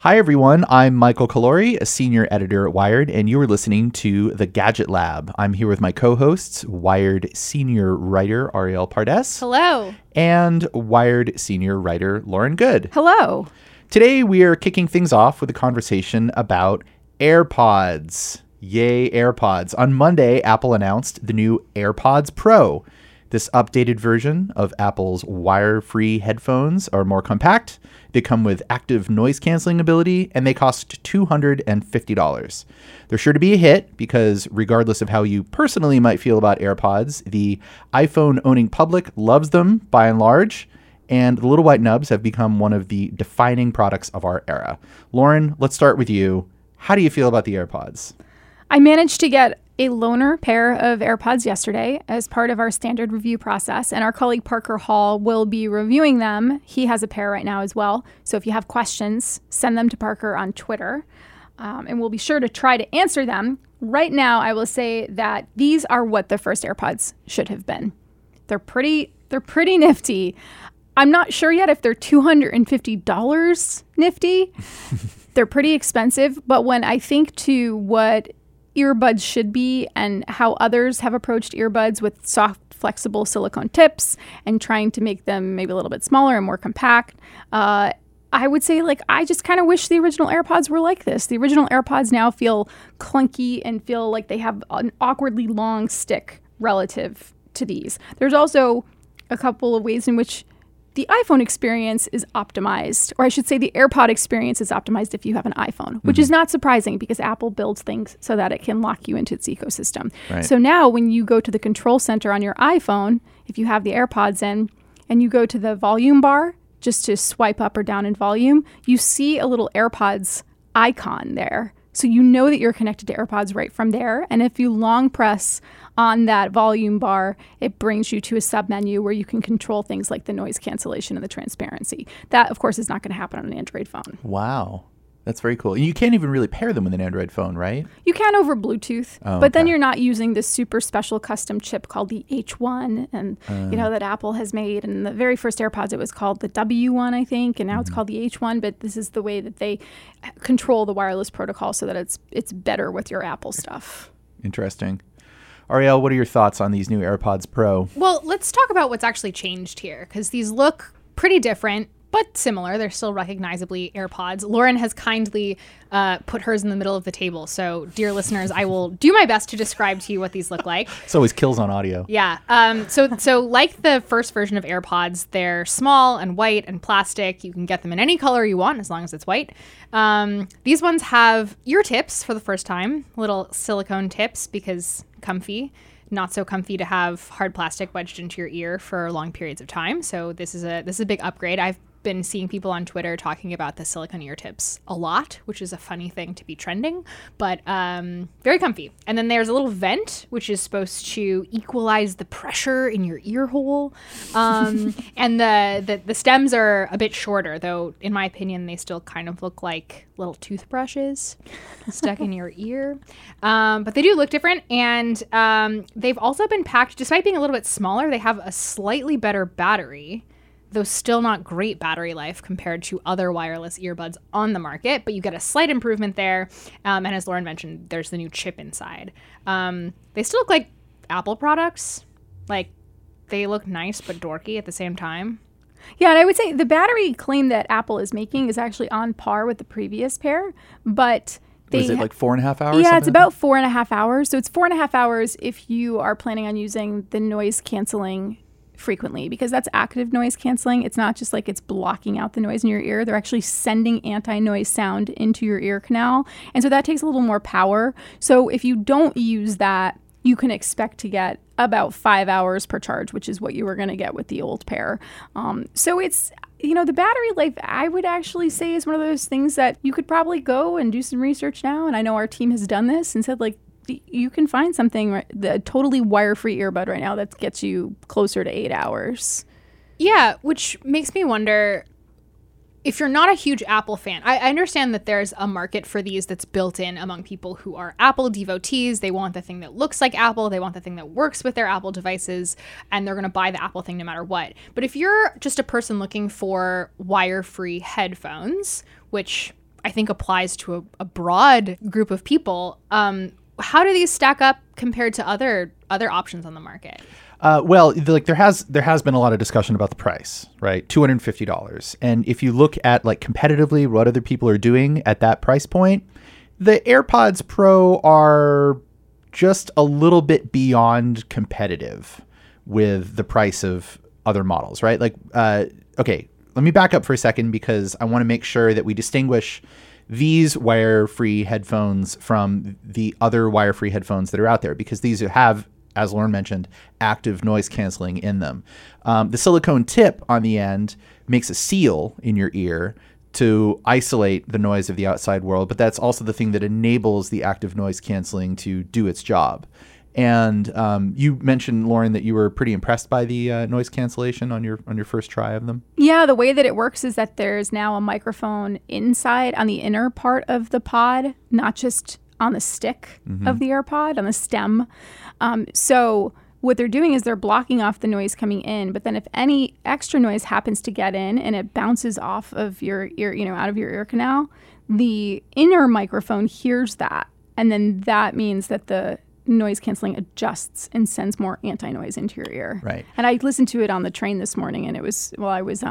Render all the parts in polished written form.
Hi, everyone. I'm Michael Calori, a senior editor at Wired, and you are listening to The Gadget Lab. I'm here with my co-hosts, Wired senior writer Ariel Pardes. Hello. And Wired senior writer Lauren Good. Hello. Today, we are kicking things off with a conversation about AirPods. Yay, AirPods. On Monday, Apple announced the new AirPods Pro. This updated version of Apple's wire-free headphones are more compact, they come with active noise-canceling ability, and they cost $250. They're sure to be a hit because regardless of how you personally might feel about AirPods, the iPhone-owning public loves them by and large, and the little white nubs have become one of the defining products of our era. Lauren, let's start with you. How do you feel about the AirPods? I managed to get a loaner pair of AirPods yesterday as part of our standard review process, and our colleague Parker Hall will be reviewing them. He has a pair right now as well, so if you have questions, send them to Parker on Twitter, and we'll be sure to try to answer them. Right now, I will say that these are what the first AirPods should have been. They're pretty nifty. I'm not sure yet if they're $250 nifty. They're pretty expensive, but when I think to what earbuds should be and how others have approached earbuds with soft, flexible silicone tips and trying to make them maybe a little bit smaller and more compact, I would say, I just kind of wish the original AirPods were like this. The original AirPods now feel clunky and feel like they have an awkwardly long stick relative to these. There's also a couple of ways in which the iPhone experience is optimized, or I should say the AirPod experience is optimized if you have an iPhone, which is not surprising because Apple builds things so that it can lock you into its ecosystem. Right. So now when you go to the control center on your iPhone, if you have the AirPods in, and you go to the volume bar just to swipe up or down in volume, you see a little AirPods icon there. So you know that you're connected to AirPods right from there. And if you long press on that volume bar, it brings you to a submenu where you can control things like the noise cancellation and the transparency. That, of course, is not going to happen on an Android phone. Wow. That's very cool. And you can't even really pair them with an Android phone, right? You can over Bluetooth, but then you're not using this super special custom chip called the H1 and that Apple has made. And the very first AirPods, it was called the W1, I think, and now it's called the H1. But this is the way that they control the wireless protocol so that it's better with your Apple stuff. Interesting. Ariel, what are your thoughts on these new AirPods Pro? Well, let's talk about what's actually changed here because these look pretty different, but similar. They're still recognizably AirPods. Lauren has kindly put hers in the middle of the table. So, dear listeners, I will do my best to describe to you what these look like. It's always kills on audio. Yeah. So like the first version of AirPods, they're small and white and plastic. You can get them in any color you want as long as it's white. These ones have ear tips for the first time, little silicone tips because comfy. Not so comfy to have hard plastic wedged into your ear for long periods of time. So this is a big upgrade. I've been seeing people on Twitter talking about the silicone ear tips a lot, which is a funny thing to be trending, but very comfy. And then there's a little vent, which is supposed to equalize the pressure in your ear hole. And the stems are a bit shorter, though, in my opinion, they still kind of look like little toothbrushes stuck in your ear. But they do look different. And they've also been packed, despite being a little bit smaller, they have a slightly better battery, though still not great battery life compared to other wireless earbuds on the market, but you get a slight improvement there. And as Lauren mentioned, there's the new chip inside. They still look like Apple products. Like, they look nice but dorky at the same time. Yeah, and I would say the battery claim that Apple is making is actually on par with the previous pair, but was it like 4.5 hours? Yeah, it's about 4.5 hours. So it's 4.5 hours if you are planning on using the noise canceling frequently, because that's active noise canceling. It's not just like it's blocking out the noise in your ear. They're actually sending anti-noise sound into your ear canal. And so that takes a little more power. So if you don't use that, you can expect to get about 5 hours per charge, which is what you were going to get with the old pair. So it's, the battery life, I would actually say, is one of those things that you could probably go and do some research now. And I know our team has done this and said, you can find something, the totally wire-free earbud right now that gets you closer to 8 hours. Yeah, which makes me wonder, if you're not a huge Apple fan, I understand that there's a market for these that's built in among people who are Apple devotees. They want the thing that looks like Apple. They want the thing that works with their Apple devices, and they're going to buy the Apple thing no matter what. But if you're just a person looking for wire-free headphones, which I think applies to a broad group of people. How do these stack up compared to other options on the market? Well, there has been a lot of discussion about the price, right? $250. And if you look at like competitively what other people are doing at that price point, the AirPods Pro are just a little bit beyond competitive with the price of other models, right? Like, okay, let me back up for a second because I want to make sure that we distinguish these wire-free headphones from the other wire-free headphones that are out there, because these have, as Lauren mentioned, active noise canceling in them. The silicone tip on the end makes a seal in your ear to isolate the noise of the outside world, but that's also the thing that enables the active noise canceling to do its job. And you mentioned, Lauren, that you were pretty impressed by the noise cancellation on your first try of them. Yeah, the way that it works is that there's now a microphone inside on the inner part of the pod, not just on the stick of the AirPod, on the stem. So what they're doing is they're blocking off the noise coming in, but then if any extra noise happens to get in and it bounces off of your ear, out of your ear canal, the inner microphone hears that, and then that means that the noise canceling adjusts and sends more anti-noise into your ear. Right. And I listened to it on the train this morning, and it was I was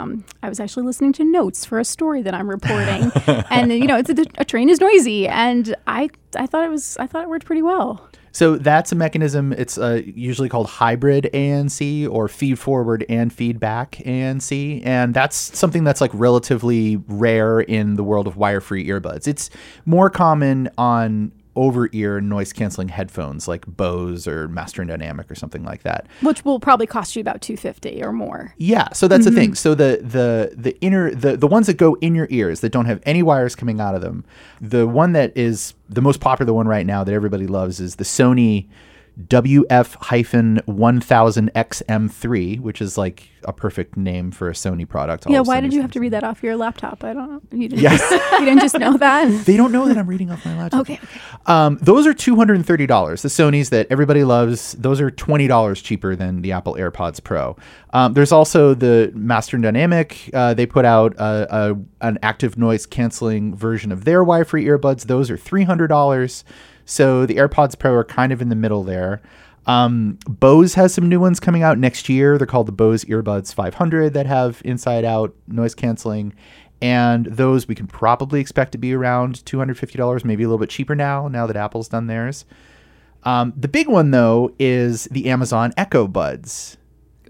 actually listening to notes for a story that I'm reporting, and a train is noisy, and I thought it worked pretty well. So that's a mechanism. It's usually called hybrid ANC or feed forward and feedback ANC. And that's something that's like relatively rare in the world of wire-free earbuds. It's more common on over-ear noise-canceling headphones like Bose or Master Dynamic or something like that, which will probably cost you about $250 or more. Yeah, so that's the thing. So the ones that go in your ears that don't have any wires coming out of them, the one that is the most popular one right now that everybody loves is the Sony WF-1000XM3, which is like a perfect name for a Sony product. Yeah, why did you have to read that off your laptop? I don't know. You didn't just know that? They don't know that I'm reading off my laptop. Okay. Those are $230. The Sonys that everybody loves, those are $20 cheaper than the Apple AirPods Pro. There's also the Master Dynamic. They put out an active noise canceling version of their wire-free earbuds. Those are $300. So the AirPods Pro are kind of in the middle there. Bose has some new ones coming out next year. They're called the Bose Earbuds 500 that have inside-out noise canceling. And those we can probably expect to be around $250, maybe a little bit cheaper now that Apple's done theirs. The big one, though, is the Amazon Echo Buds.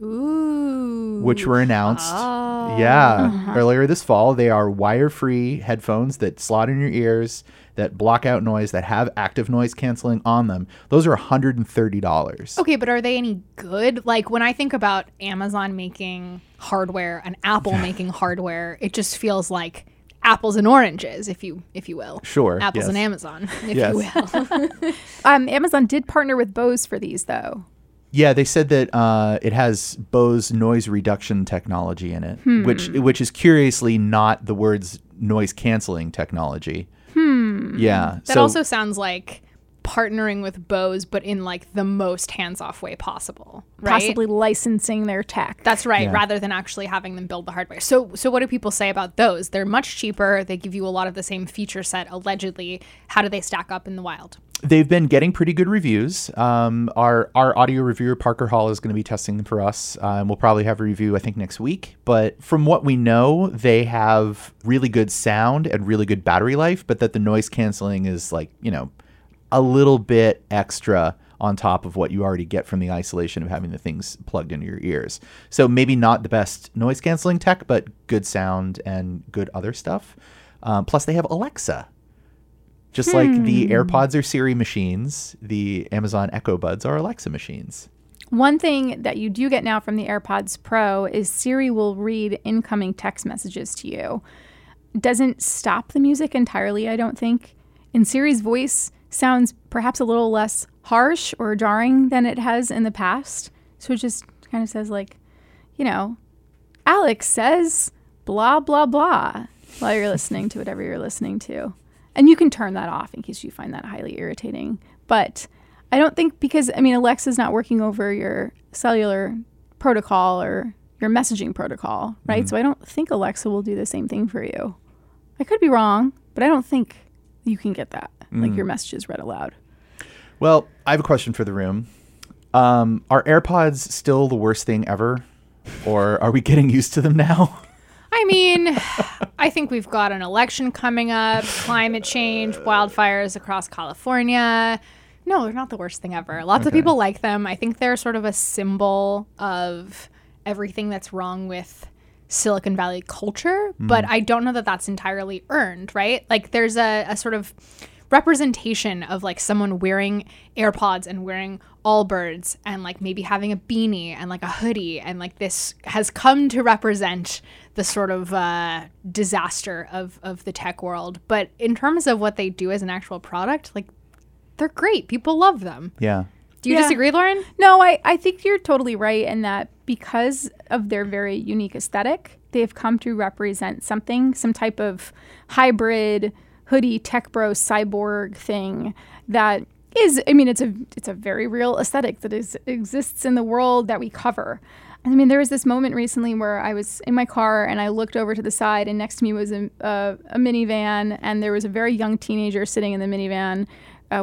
Ooh. Which were announced earlier this fall. They are wire-free headphones that slot in your ears, that block out noise, that have active noise canceling on them. Those are $130. Okay, but are they any good? Like, when I think about Amazon making hardware and Apple making hardware, it just feels like apples and oranges, if you will. Sure. Apples and Amazon, if you will. Amazon did partner with Bose for these, though. Yeah, they said that it has Bose noise reduction technology in it, which is curiously not the words noise canceling technology. Yeah. That also sounds like partnering with Bose, but in like the most hands-off way possible, right? Possibly licensing their tech. That's right, rather than actually having them build the hardware. So what do people say about those? They're much cheaper. They give you a lot of the same feature set, allegedly. How do they stack up in the wild? They've been getting pretty good reviews. Our audio reviewer, Parker Hall, is going to be testing them for us. We'll probably have a review, I think, next week. But from what we know, they have really good sound and really good battery life, but that the noise canceling is like, a little bit extra on top of what you already get from the isolation of having the things plugged into your ears. So maybe not the best noise canceling tech, but good sound and good other stuff. Plus, they have Alexa. Just like the AirPods are Siri machines, the Amazon Echo Buds are Alexa machines. One thing that you do get now from the AirPods Pro is Siri will read incoming text messages to you. It doesn't stop the music entirely, I don't think. And Siri's voice sounds perhaps a little less harsh or jarring than it has in the past. So it just kind of says like, Alex says blah, blah, blah, while you're listening to whatever you're listening to. And you can turn that off in case you find that highly irritating. But I don't think, because, Alexa's not working over your cellular protocol or your messaging protocol, right? So I don't think Alexa will do the same thing for you. I could be wrong. But I don't think you can get that, like your messages read aloud. Well, I have a question for the room. Are AirPods still the worst thing ever? Or are we getting used to them now? I mean, I think we've got an election coming up, climate change, wildfires across California. No, they're not the worst thing ever. Lots of people like them. I think they're sort of a symbol of everything that's wrong with Silicon Valley culture, but I don't know that that's entirely earned, right? Like there's a sort of representation of like someone wearing AirPods and wearing Allbirds and like maybe having a beanie and like a hoodie, and like this has come to represent the sort of disaster of the tech world. But in terms of what they do as an actual product, like they're great. People love them. Yeah. Do you disagree, Lauren? No, I think you're totally right in that because of their very unique aesthetic, they've come to represent something, some type of hybrid hoodie tech bro cyborg thing that is, I mean, it's a very real aesthetic that exists in the world that we cover. I mean, there was this moment recently where I was in my car and I looked over to the side, and next to me was a minivan, and there was a very young teenager sitting in the minivan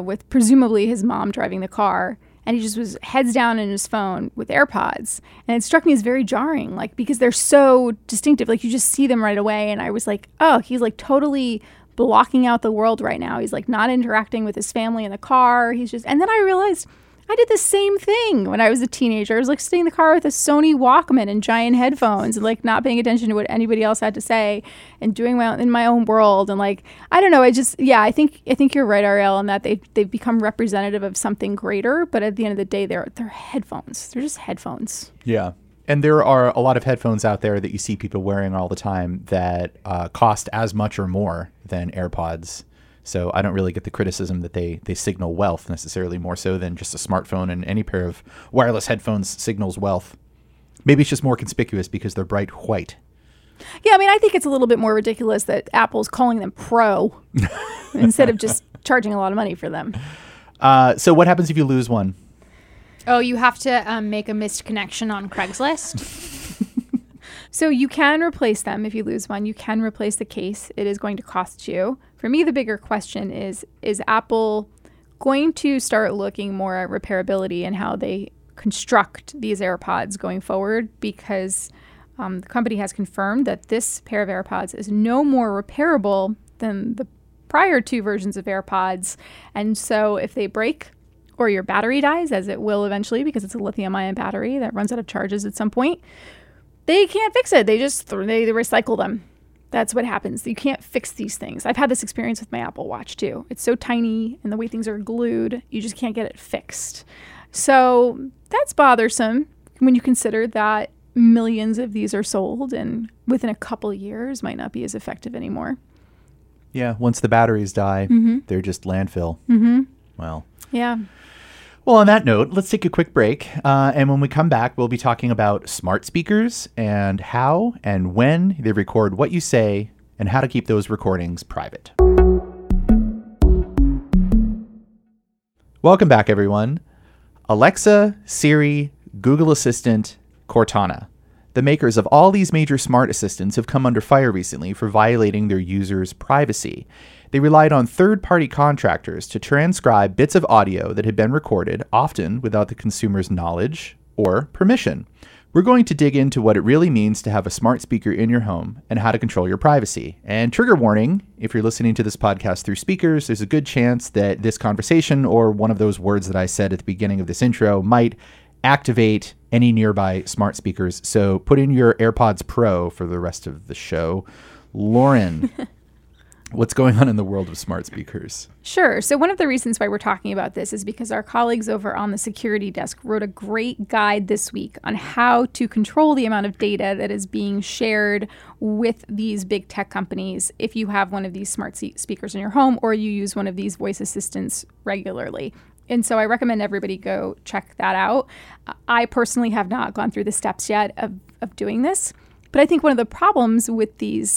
with presumably his mom driving the car. And he just was heads down in his phone with AirPods. And it struck me as very jarring, like, because they're so distinctive. Like, you just see them right away. And I was like, oh, he's, like, totally blocking out the world right now. He's, like, not interacting with his family in the car. He's just... And then I realized I did the same thing when I was a teenager. I was, like, sitting in the car with a Sony Walkman and giant headphones and, like, not paying attention to what anybody else had to say and doing my own, in my own world. And, like, I don't know. I just, yeah, I think you're right, Ariel, in that they've become representative of something greater. But at the end of the day, they're headphones. They're just headphones. Yeah. And there are a lot of headphones out there that you see people wearing all the time that cost as much or more than AirPods. So I don't really get the criticism that they signal wealth necessarily, more so than just a smartphone, and any pair of wireless headphones signals wealth. Maybe it's just more conspicuous because they're bright white. Yeah, I mean, I think it's a little bit more ridiculous that Apple's calling them Pro instead of just charging a lot of money for them. So what happens if you lose one? Oh, you have to make a missed connection on Craigslist. So you can replace them if you lose one. You can replace the case. It is going to cost you. For me, the bigger question is Apple going to start looking more at repairability and how they construct these AirPods going forward? Because the company has confirmed that this pair of AirPods is no more repairable than the prior two versions of AirPods. And so if they break or your battery dies, as it will eventually because it's a lithium-ion battery that runs out of charges at some point, they can't fix it. They just they recycle them. That's what happens. You can't fix these things. I've had this experience with my Apple Watch, too. It's so tiny, and the way things are glued, you just can't get it fixed. So that's bothersome when you consider that millions of these are sold, and within a couple of years might not be as effective anymore. Yeah, once the batteries die, they're just landfill. Well. Yeah. Well, on that note, let's take a quick break. And when we come back, we'll be talking about smart speakers and how and when they record what you say and how to keep those recordings private. Welcome back, everyone. Alexa, Siri, Google Assistant, Cortana. The makers of all these major smart assistants have come under fire recently for violating their users' privacy. They relied on third-party contractors to transcribe bits of audio that had been recorded, often without the consumer's knowledge or permission. We're going to dig into what it really means to have a smart speaker in your home and how to control your privacy. And trigger warning, if you're listening to this podcast through speakers, there's a good chance that this conversation or one of those words that I said at the beginning of this intro might activate any nearby smart speakers. So put in your AirPods Pro for the rest of the show. Lauren, what's going on in the world of smart speakers? Sure. So one of the reasons why we're talking about this is because our colleagues over on the security desk wrote a great guide this week on how to control the amount of data that is being shared with these big tech companies if you have one of these smart speakers in your home or you use one of these voice assistants regularly. And so I recommend everybody go check that out. I personally have not gone through the steps yet of doing this. But I think one of the problems with the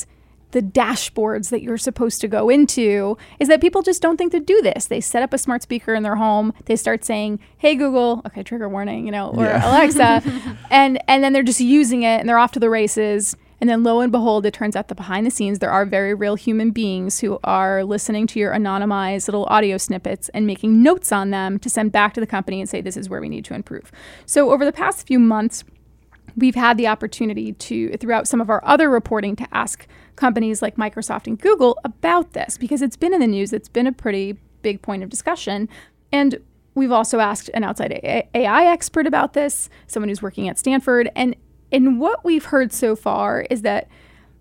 dashboards that you're supposed to go into is that people just don't think to do this. They set up a smart speaker in their home. They start saying, hey, Google, okay, trigger warning, or Alexa. And then they're just using it and they're off to the races. And then lo and behold, it turns out that behind the scenes, there are very real human beings who are listening to your anonymized little audio snippets and making notes on them to send back to the company and say, this is where we need to improve. So over the past few months, we've had the opportunity to, throughout some of our other reporting, to ask companies like Microsoft and Google about this, because it's been in the news. It's been a pretty big point of discussion. And we've also asked an outside AI expert about this, someone who's working at Stanford. And what we've heard so far is that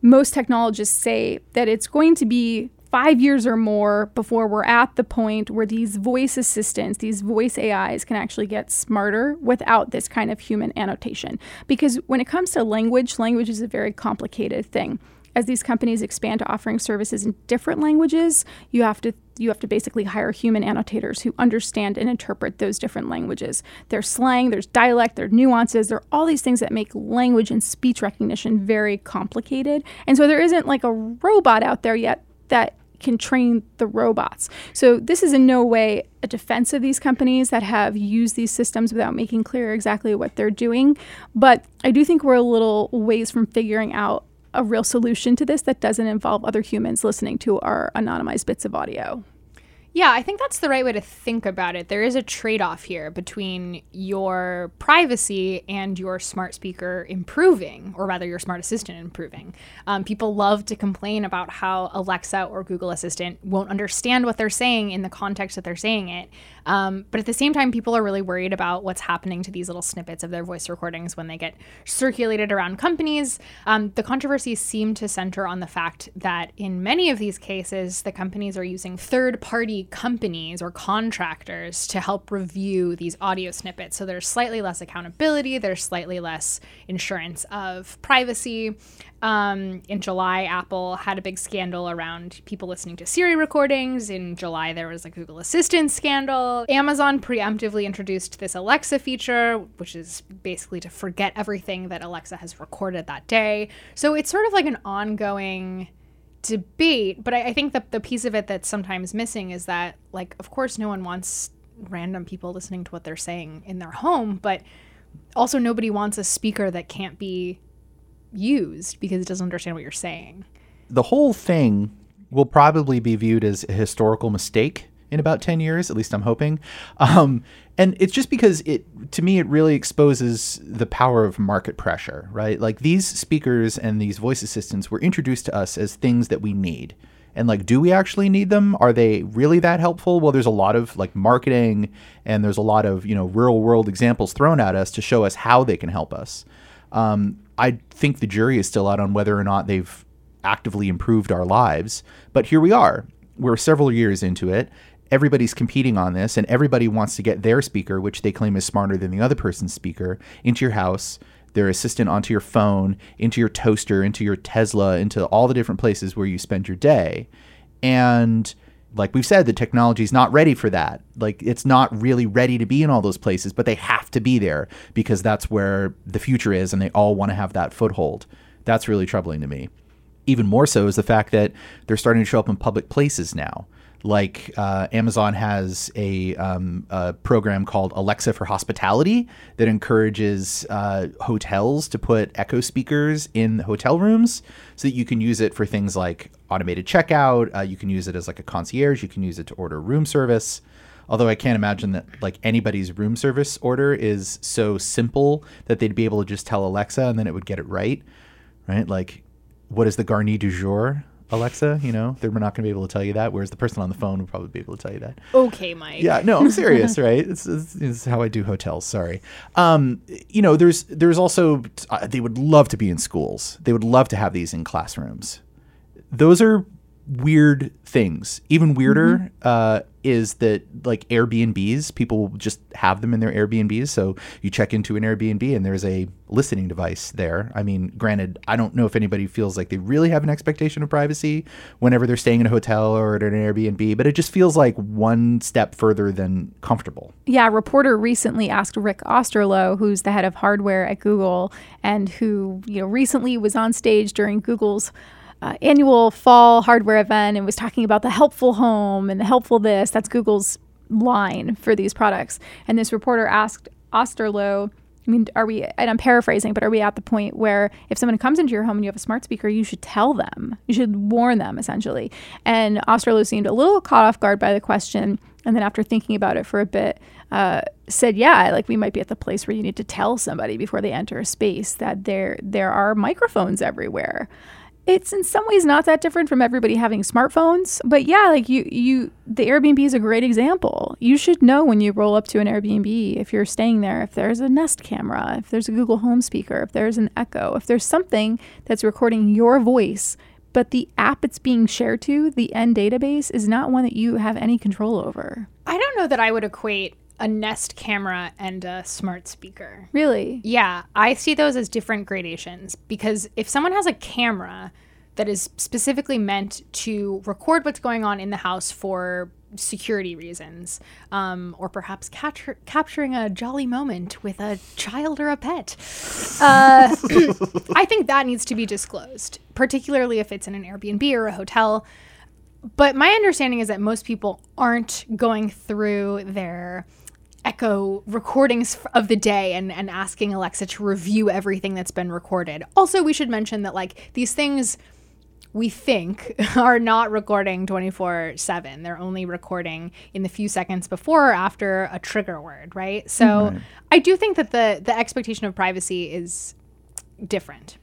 most technologists say that it's going to be 5 years or more before we're at the point where these voice assistants, these voice AIs, can actually get smarter without this kind of human annotation. Because when it comes to language, language is a very complicated thing. As these companies expand to offering services in different languages, you have to basically hire human annotators who understand and interpret those different languages. There's slang, there's dialect, there's nuances, there are all these things that make language and speech recognition very complicated. And so there isn't like a robot out there yet that can train the robots. So this is in no way a defense of these companies that have used these systems without making clear exactly what they're doing. But I do think we're a little ways from figuring out a real solution to this that doesn't involve other humans listening to our anonymized bits of audio. Yeah, I think that's the right way to think about it. There is a trade-off here between your privacy and your smart speaker improving, or rather your smart assistant improving. People love to complain about how Alexa or Google Assistant won't understand what they're saying in the context that they're saying it. But at the same time, people are really worried about what's happening to these little snippets of their voice recordings when they get circulated around companies. The controversies seem to center on the fact that in many of these cases, the companies are using third-party companies or contractors to help review these audio snippets. So there's slightly less accountability, there's slightly less insurance of privacy. In July, Apple had a big scandal around people listening to Siri recordings. In July, there was a Google Assistant scandal. Amazon preemptively introduced this Alexa feature, which is basically to forget everything that Alexa has recorded that day. So it's sort of like an ongoing debate, but I think that the piece of it that's sometimes missing is that, like, of course, no one wants random people listening to what they're saying in their home, but also nobody wants a speaker that can't be used because it doesn't understand what you're saying. The whole thing will probably be viewed as a historical mistake in about 10 years, at least I'm hoping. And it's just because it really exposes the power of market pressure, right? Like, these speakers and these voice assistants were introduced to us as things that we need. And, like, do we actually need them? Are they really that helpful? Well, there's a lot of, like, marketing, and there's a lot of, real world examples thrown at us to show us how they can help us. I think the jury is still out on whether or not they've actively improved our lives. But here we are. We're several years into it. Everybody's competing on this, and everybody wants to get their speaker, which they claim is smarter than the other person's speaker, into your house, their assistant onto your phone, into your toaster, into your Tesla, into all the different places where you spend your day. And like we've said, the technology's not ready for that. Like, it's not really ready to be in all those places, but they have to be there because that's where the future is, and they all want to have that foothold. That's really troubling to me. Even more so is the fact that they're starting to show up in public places now. Like Amazon has a program called Alexa for Hospitality that encourages hotels to put Echo speakers in hotel rooms so that you can use it for things like automated checkout. You can use it as like a concierge. You can use it to order room service. Although I can't imagine that like anybody's room service order is so simple that they'd be able to just tell Alexa and then it would get it right? Like, what is the garni du jour? Alexa, they're not going to be able to tell you that, whereas the person on the phone would probably be able to tell you that. Okay, Mike. Yeah, no, I'm serious, right? It's how I do hotels, sorry. There's also, they would love to be in schools. They would love to have these in classrooms. Those are weird things. Even weirder is that, like, Airbnbs, people just have them in their Airbnbs. So you check into an Airbnb and there's a listening device there. I mean, granted, I don't know if anybody feels like they really have an expectation of privacy whenever they're staying in a hotel or at an Airbnb, but it just feels like one step further than comfortable. Yeah, a reporter recently asked Rick Osterloh, who's the head of hardware at Google and who, recently was on stage during Google's annual fall hardware event and was talking about the helpful home and the helpful this. That's Google's line for these products. And this reporter asked Osterloh I mean, are we, and I'm paraphrasing, but are we at the point where if someone comes into your home and you have a smart speaker, you should tell them, you should warn them, essentially? And Osterloh seemed a little caught off guard by the question. And then after thinking about it for a bit, said, yeah, like we might be at the place where you need to tell somebody before they enter a space that there are microphones everywhere. It's in some ways not that different from everybody having smartphones. But yeah, like the Airbnb is a great example. You should know when you roll up to an Airbnb, if you're staying there, if there's a Nest camera, if there's a Google Home speaker, if there's an Echo, if there's something that's recording your voice, but the app it's being shared to, the end database, is not one that you have any control over. I don't know that I would equate a Nest camera and a smart speaker. Really? Yeah, I see those as different gradations, because if someone has a camera that is specifically meant to record what's going on in the house for security reasons, or perhaps capturing a jolly moment with a child or a pet, I think that needs to be disclosed, particularly if it's in an Airbnb or a hotel. But my understanding is that most people aren't going through their Echo recordings of the day and asking Alexa to review everything that's been recorded. Also, we should mention that like these things we think are not recording 24/7. They're only recording in the few seconds before or after a trigger word, right? So mm-hmm. I do think that the expectation of privacy is different.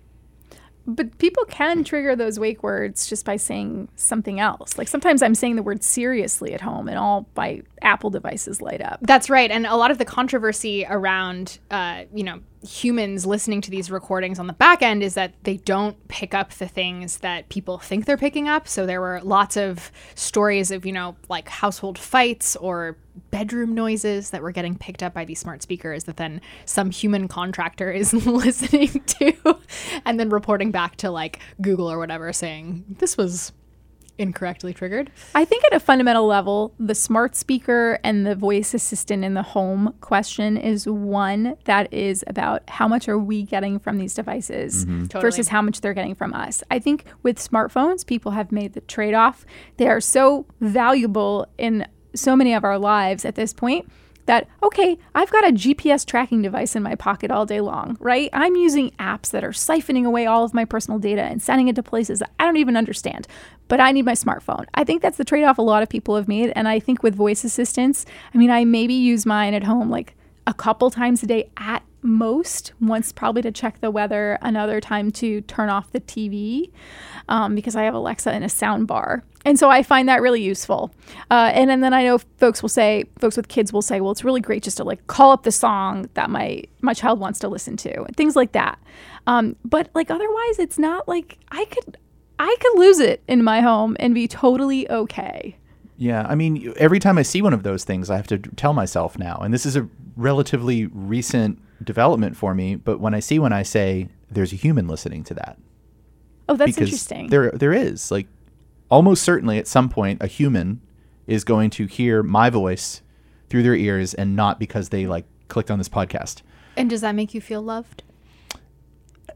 But people can trigger those wake words just by saying something else. Like sometimes I'm saying the word seriously at home and all my Apple devices light up. That's right. And a lot of the controversy around, humans listening to these recordings on the back end is that they don't pick up the things that people think they're picking up. So there were lots of stories of, like household fights or bedroom noises that were getting picked up by these smart speakers that then some human contractor is listening to and then reporting back to like Google or whatever saying this was incorrectly triggered. I think at a fundamental level, the smart speaker and the voice assistant in the home question is one that is about how much are we getting from these devices mm-hmm. totally. Versus how much they're getting from us. I think with smartphones, people have made the trade-off. They are so valuable in so many of our lives at this point that, okay, I've got a GPS tracking device in my pocket all day long, right? I'm using apps that are siphoning away all of my personal data and sending it to places I don't even understand, but I need my smartphone. I think that's the trade-off a lot of people have made. And I think with voice assistants, I mean, I maybe use mine at home like a couple times a day at most, once probably to check the weather, another time to turn off the TV because I have Alexa and a sound bar. And so I find that really useful. And then I know folks with kids will say, well, it's really great just to like call up the song that my child wants to listen to and things like that. But like otherwise, it's not like I could lose it in my home and be totally okay. Yeah, I mean, every time I see one of those things, I have to tell myself now, and this is a relatively recent development for me, but when I see one, I say, there's a human listening to that. Oh, that's because interesting. There is, like, almost certainly at some point, a human is going to hear my voice through their ears and not because they, like, clicked on this podcast. And does that make you feel loved?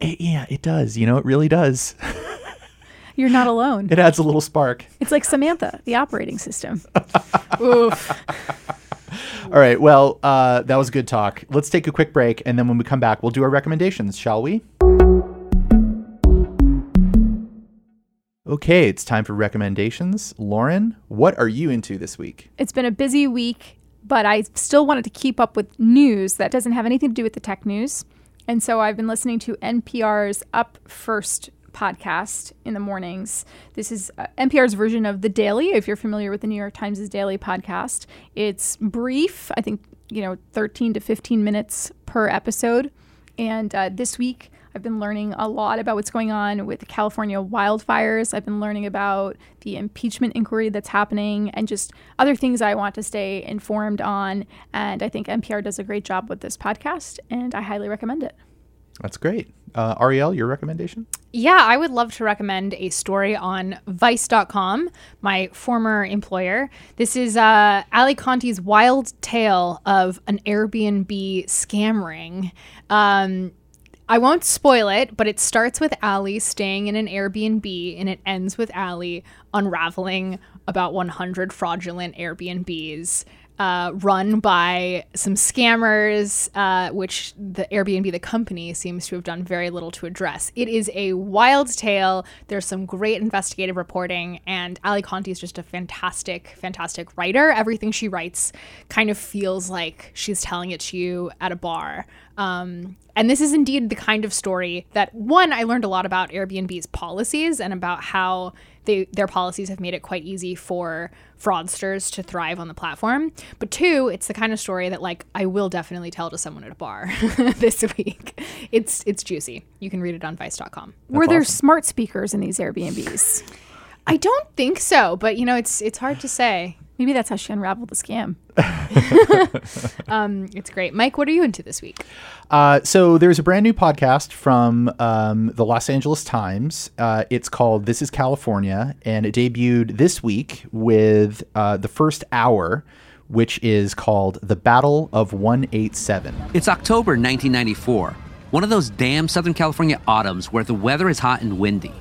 Yeah, it does. It really does. You're not alone. It adds a little spark. It's like Samantha, the operating system. Oof. All right. Well, that was good talk. Let's take a quick break. And then when we come back, we'll do our recommendations, shall we? Okay. It's time for recommendations. Lauren, what are you into this week? It's been a busy week, but I still wanted to keep up with news that doesn't have anything to do with the tech news. And so I've been listening to NPR's Up First podcast in the mornings. This is NPR's version of The Daily. If you're familiar with the New York Times' Daily podcast, it's brief. I think, 13 to 15 minutes per episode. And this week, I've been learning a lot about what's going on with the California wildfires. I've been learning about the impeachment inquiry that's happening and just other things I want to stay informed on. And I think NPR does a great job with this podcast, and I highly recommend it. That's great. Ariel, your recommendation? Yeah, I would love to recommend a story on Vice.com, my former employer. This is Allie Conti's wild tale of an Airbnb scam ring. I won't spoil it, but it starts with Allie staying in an Airbnb and it ends with Allie unraveling about 100 fraudulent Airbnbs run by some scammers, which the Airbnb, the company, seems to have done very little to address. It is a wild tale. There's some great investigative reporting, and Allie Conti is just a fantastic, fantastic writer. Everything she writes kind of feels like she's telling it to you at a bar. And this is indeed the kind of story that, one, I learned a lot about Airbnb's policies and about how their policies have made it quite easy for fraudsters to thrive on the platform. But two, it's the kind of story that, like, I will definitely tell to someone at a bar this week. It's juicy. You can read it on Vice.com. Were there smart speakers in these Airbnbs? I don't think so, but, you know, it's hard to say. Maybe that's how she unraveled the scam. It's great. Mike, what are you into this week? So there's a brand new podcast from the Los Angeles Times. It's called This is California, and it debuted this week with the first hour, which is called The Battle of 187. It's October 1994, one of those damn Southern California autumns where the weather is hot and windy.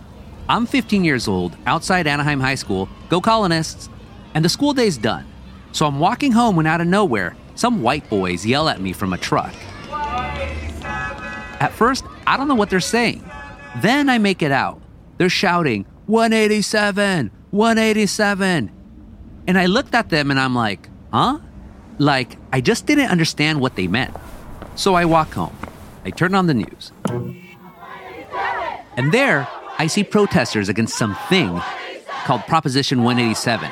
I'm 15 years old, outside Anaheim High School, go Colonists, and the school day's done. So I'm walking home when out of nowhere, some white boys yell at me from a truck. At first, I don't know what they're saying. Then I make it out. They're shouting, 187, 187. And I looked at them and I'm like, huh? Like, I just didn't understand what they meant. So I walk home. I turn on the news. And there, I see protesters against something called Proposition 187.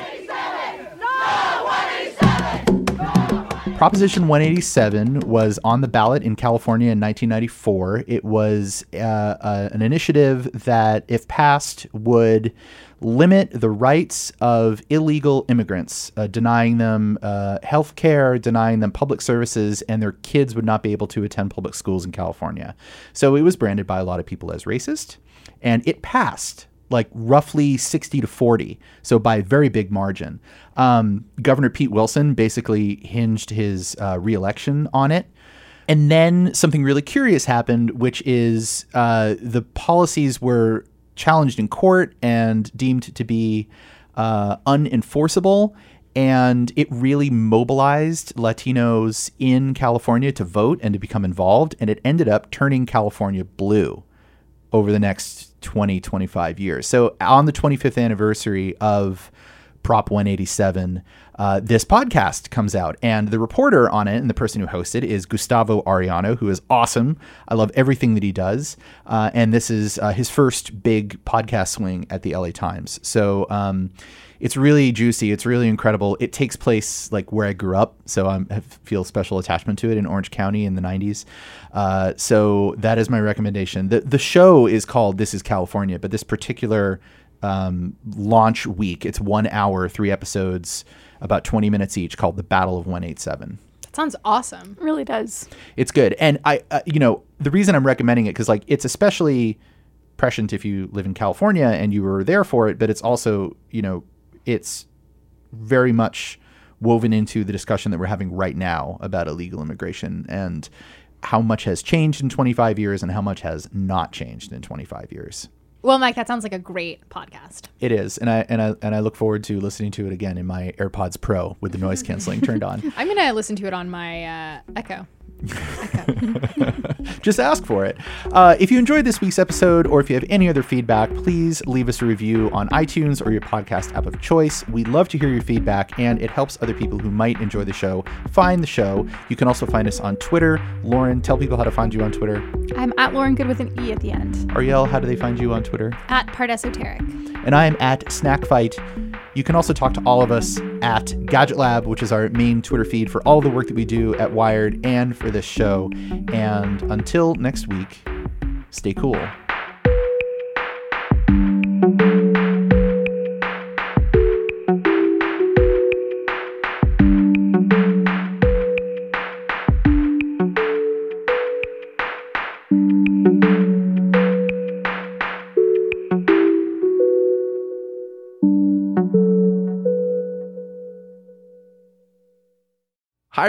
Proposition 187 was on the ballot in California in 1994. It was an initiative that, if passed, would limit the rights of illegal immigrants, denying them health care, denying them public services, and their kids would not be able to attend public schools in California. So it was branded by a lot of people as racist, and it passed, like roughly 60-40, so by a very big margin. Governor Pete Wilson basically hinged his re-election on it. And then something really curious happened, which is the policies were challenged in court and deemed to be unenforceable. And it really mobilized Latinos in California to vote and to become involved. And it ended up turning California blue over the next 20-25 years. So on the 25th anniversary of Prop 187, this podcast comes out, and the reporter on it and the person who hosted is Gustavo Arellano, who is awesome. I love everything that he does. And this is his first big podcast swing at the LA Times. So it's really juicy. It's really incredible. It takes place like where I grew up. So I feel special attachment to it in Orange County in the 90s. So that is my recommendation. The show is called This is California, but this particular launch week, it's 1 hour, 3 episodes, about 20 minutes each, called The Battle of 187. That sounds awesome. It really does. It's good. And I, you know, the reason I'm recommending it, 'cause like it's especially prescient if you live in California and you were there for it, but it's also, you know, it's very much woven into the discussion that we're having right now about illegal immigration and how much has changed in 25 years and how much has not changed in 25 years. Well, Mike, that sounds like a great podcast. It is, and I look forward to listening to it again in my AirPods Pro with the noise canceling turned on. I'm gonna listen to it on my Echo. Just ask for it. If you enjoyed this week's episode, or if you have any other feedback, please leave us a review on iTunes or your podcast app of choice. We love to hear your feedback, and it helps other people who might enjoy the show find the show. You can also find us on Twitter. Lauren, tell people how to find you on Twitter. I'm at Lauren Good with an E at the end. Ariel, how do they find you on Twitter? At Pardesoteric. And I am at Snackfight. You can also talk to all of us at Gadget Lab, which is our main Twitter feed for all the work that we do at Wired and for this show. And until next week, stay cool. Hi